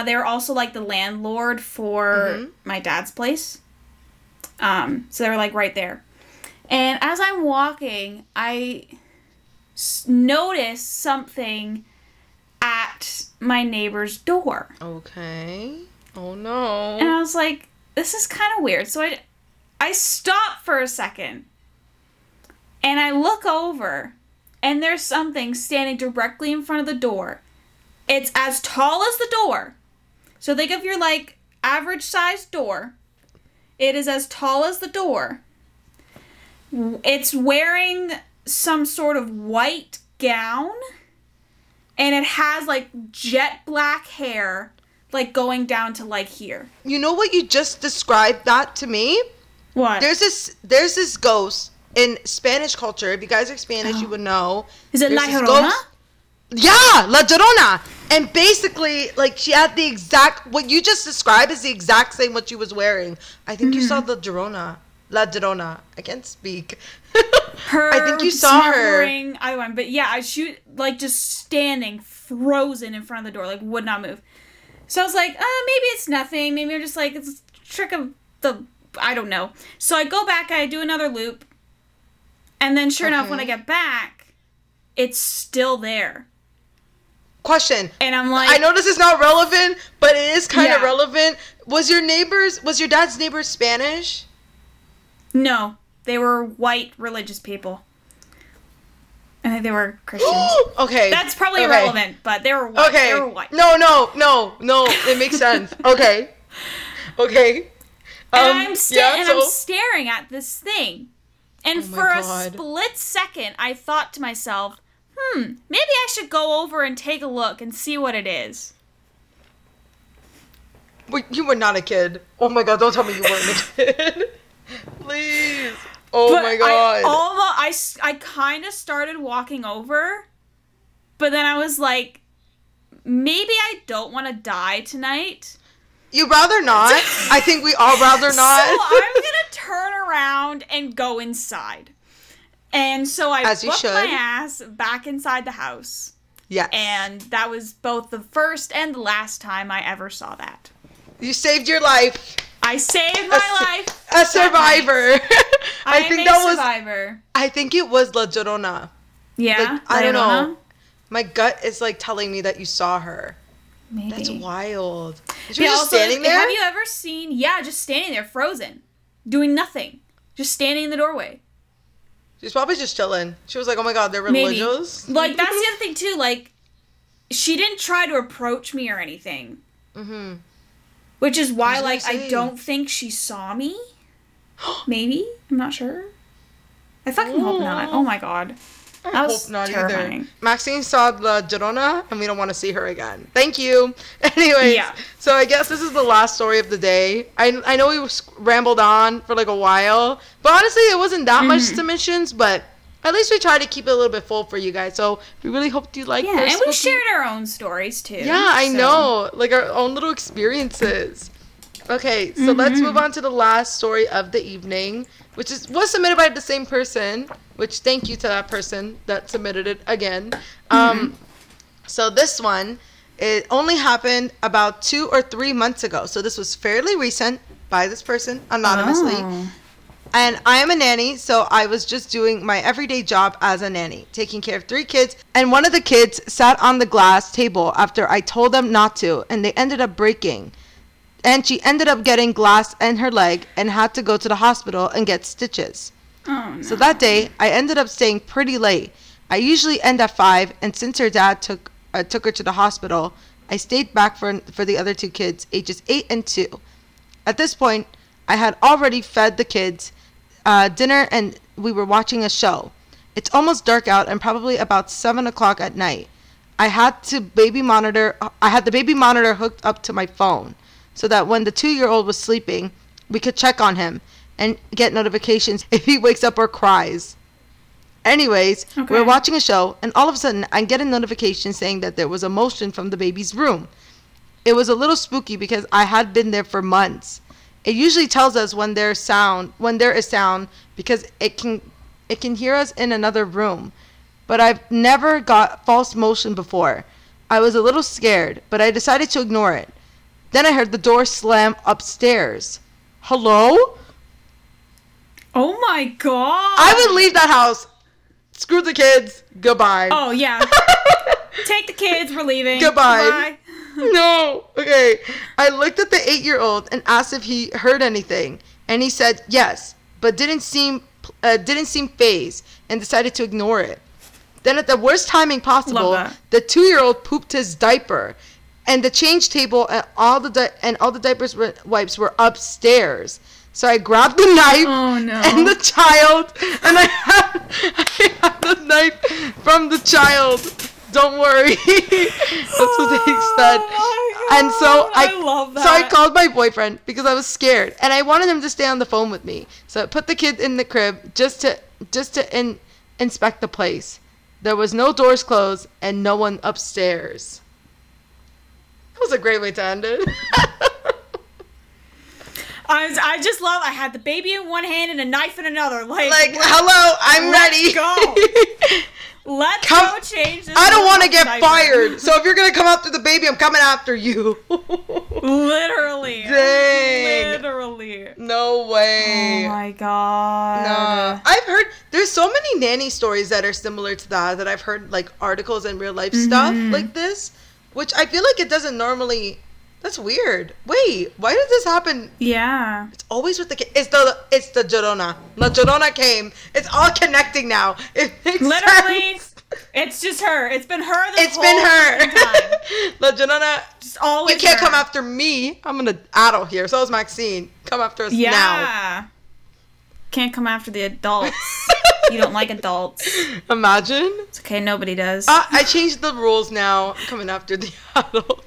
They were also like the landlord for my dad's place. So they were like right there. And as I'm walking, I noticed something at my neighbor's door. Okay. Oh no. And I was like, this is kind of weird. So I stop for a second, and I look over, and there's something standing directly in front of the door. It's as tall as the door. So think of your, like, average-sized door. It is as tall as the door. It's wearing some sort of white gown, and it has, like, jet black hair, like, going down to, like, here. You know what you just described that to me? What? There's this ghost in Spanish culture. If you guys are Spanish, you would know. Is it La Llorona? Yeah, La Llorona. And basically, like, she had the exact... What you just described is the exact same what she was wearing. I think you saw the Llorona. La Llorona. I can't speak. I think you saw her. Either one. But yeah, she, like, just standing frozen in front of the door, like, would not move. So I was like, maybe it's nothing. Maybe I'm just like, it's a trick of the... I don't know. So I go back, I do another loop. And then sure enough, when I get back, it's still there. Question. And I'm like... I know this is not relevant, but it is kind of relevant. Was your dad's neighbor Spanish? No. They were white religious people. I think they were Christians. Okay. That's probably irrelevant, but they were white. Okay. They were white. No. It makes sense. Okay. And I'm staring at this thing. And a split second, I thought to myself, maybe I should go over and take a look and see what it is. You were not a kid. Oh my God, don't tell me you weren't a kid. Please. Oh my God. I kind of started walking over, but then I was like, maybe I don't want to die tonight. You'd rather not. I think we all rather not. So I'm going to turn around and go inside. And so I whipped my ass back inside the house. Yes. And that was both the first and the last time I ever saw that. You saved your life. I saved my life. A survivor. I think that was a survivor. I think it was La Llorona. Yeah. Like, I don't know. My gut is like telling me that you saw her. Maybe. That's wild. She was just standing there? Have you ever seen... Yeah, just standing there, frozen. Doing nothing. Just standing in the doorway. She's probably just chilling. She was like, oh my God, they're religious? Maybe. Like, that's the other thing, too. Like, she didn't try to approach me or anything. Mm-hmm. Which is why, like, I don't think she saw me. Maybe. I'm not sure. I fucking hope not. Oh my God. I hope not either. Maxine saw La Llorona, and we don't want to see her again. Thank you. Anyways, so I guess this is the last story of the day. I know we rambled on for like a while, but honestly, it wasn't that much submissions, but at least we tried to keep it a little bit full for you guys. So we really hoped you liked this. Yeah, and we shared our own stories too. Yeah, I know. Like our own little experiences. Okay, so let's move on to the last story of the evening, which was submitted by the same person, which thank you to that person that submitted it again. So this one, it only happened about 2 or 3 months ago. So this was fairly recent by this person, anonymously. Oh. And I am a nanny, so I was just doing my everyday job as a nanny, taking care of 3 kids. And one of the kids sat on the glass table after I told them not to, and they ended up breaking. And she ended up getting glass in her leg and had to go to the hospital and get stitches. Oh, no. So that day, I ended up staying pretty late. I usually end at 5, and since her dad took her to the hospital, I stayed back for the other 2 kids, ages 8 and 2. At this point, I had already fed the kids dinner, and we were watching a show. It's almost dark out and probably about 7 o'clock at night. I had the baby monitor hooked up to my phone, so that when the 2-year-old was sleeping, we could check on him and get notifications if he wakes up or cries. Anyways, okay. We're watching a show, and all of a sudden, I get a notification saying that there was a motion from the baby's room. It was a little spooky because I had been there for months. It usually tells us when there is sound, because it can hear us in another room. But I've never got false motion before. I was a little scared, but I decided to ignore it. Then I heard the door slam upstairs. Hello? Oh my God. I would leave that house. Screw the kids. Goodbye. Oh, yeah. Take the kids. We're leaving. Goodbye. No. Okay. I looked at the 8-year-old and asked if he heard anything. And he said yes, but didn't seem fazed and decided to ignore it. Then at the worst timing possible, the 2-year-old pooped his diaper. And the change table and all the wipes were upstairs. So I grabbed the knife and the child, and I had the knife from the child. Don't worry. That's what they said. Oh my God, and so I love that. So I called my boyfriend because I was scared, and I wanted him to stay on the phone with me. So I put the kid in the crib just to inspect the place. There was no doors closed and no one upstairs. That was a great way to end it. I had the baby in one hand and a knife in another. Like hello, I'm ready. Let's go change this. I don't want to get fired. So if you're going to come after the baby, I'm coming after you. Literally. Dang. Literally. No way. Oh my God. Nah. I've heard, there's so many nanny stories that are similar to that I've heard, like articles and real life stuff like this, which I feel like it doesn't normally. That's weird. Wait, why did this happen? Yeah. It's always with the kid. It's the Llorona. La Llorona came. It's all connecting now. It makes literally sense. It's just her. It's been her this whole time. It's been her. La Llorona. Just always. You can't come after me. I'm an adult here. So is Maxine. Come after us now. Yeah. Can't come after the adults. You don't like adults. Imagine. It's okay. Nobody does. I changed the rules now. I'm coming after the adults.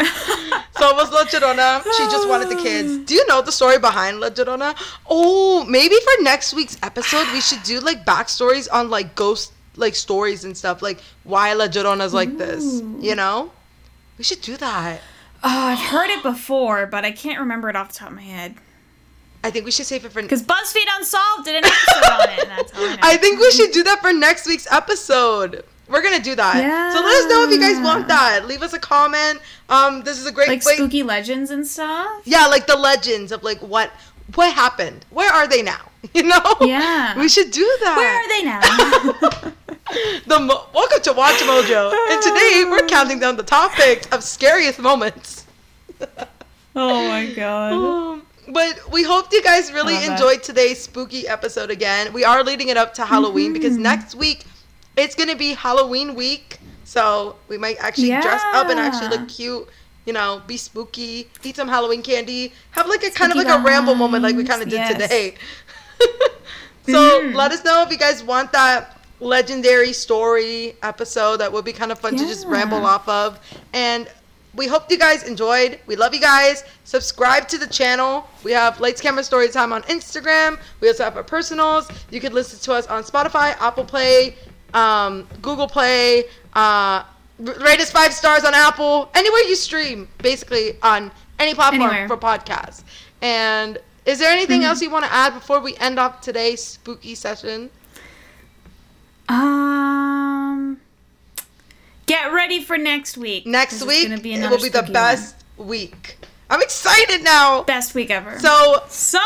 So it was La Llorona. She just wanted the kids. Do you know the story behind La Llorona? Oh, maybe for next week's episode, we should do like backstories on like ghost like stories and stuff, like why La Llorona's like this. You know, we should do that. Oh, I've heard it before, but I can't remember it off the top of my head. I think we should save it for because BuzzFeed Unsolved did an episode on it. And that's all I think we should do that for next week's episode. We're going to do that. Yeah. So let us know if you guys want that. Leave us a comment. This is a great place. Like spooky legends and stuff? Yeah, like the legends of like what happened. Where are they now? You know? Yeah. We should do that. Where are they now? Welcome to WatchMojo. And today we're counting down the topics of scariest moments. Oh my God. But we hope you guys really enjoyed today's spooky episode again. We are leading it up to Halloween because next week, it's going to be Halloween week, so we might actually dress up and actually look cute, you know, be spooky, eat some Halloween candy, have like a spooky kind of like a ramble moment like we kind of did today. So let us know if you guys want that legendary story episode. That would be kind of fun to just ramble off of. And we hope you guys enjoyed. We love you guys. Subscribe to the channel. We have Lights, Camera, Story Time on Instagram. We also have our personals. You can listen to us on Spotify, Apple Play, Google Play, rate us 5 stars on Apple, anywhere you stream, basically on any platform for podcasts. And is there anything else you want to add before we end off today's spooky session? Get ready for next week. Next week it will be the best week. I'm excited now. Best week ever. So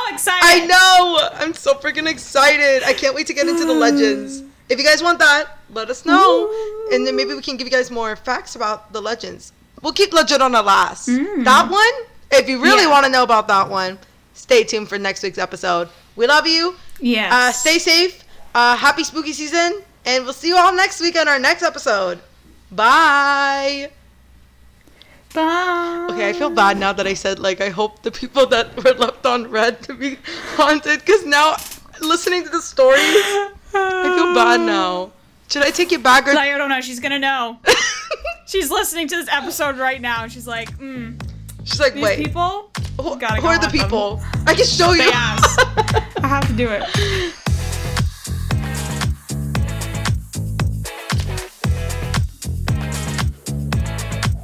excited. I know. I'm so freaking excited. I can't wait to get into the legends. If you guys want that, let us know. And then maybe we can give you guys more facts about the legends. We'll keep La Llorona last. That one, if you really want to know about that one, stay tuned for next week's episode. We love you. Yes. Stay safe. Happy spooky season. And we'll see you all next week on our next episode. Bye. Bye. Okay, I feel bad now that I said, like, I hope the people that were left on red to be haunted. Because now, listening to the stories... I feel bad now. Should I take it back? I don't know. She's going to know. She's listening to this episode right now. She's like, She's like, wait. These people... Who are the people? I can show you. I have to do it.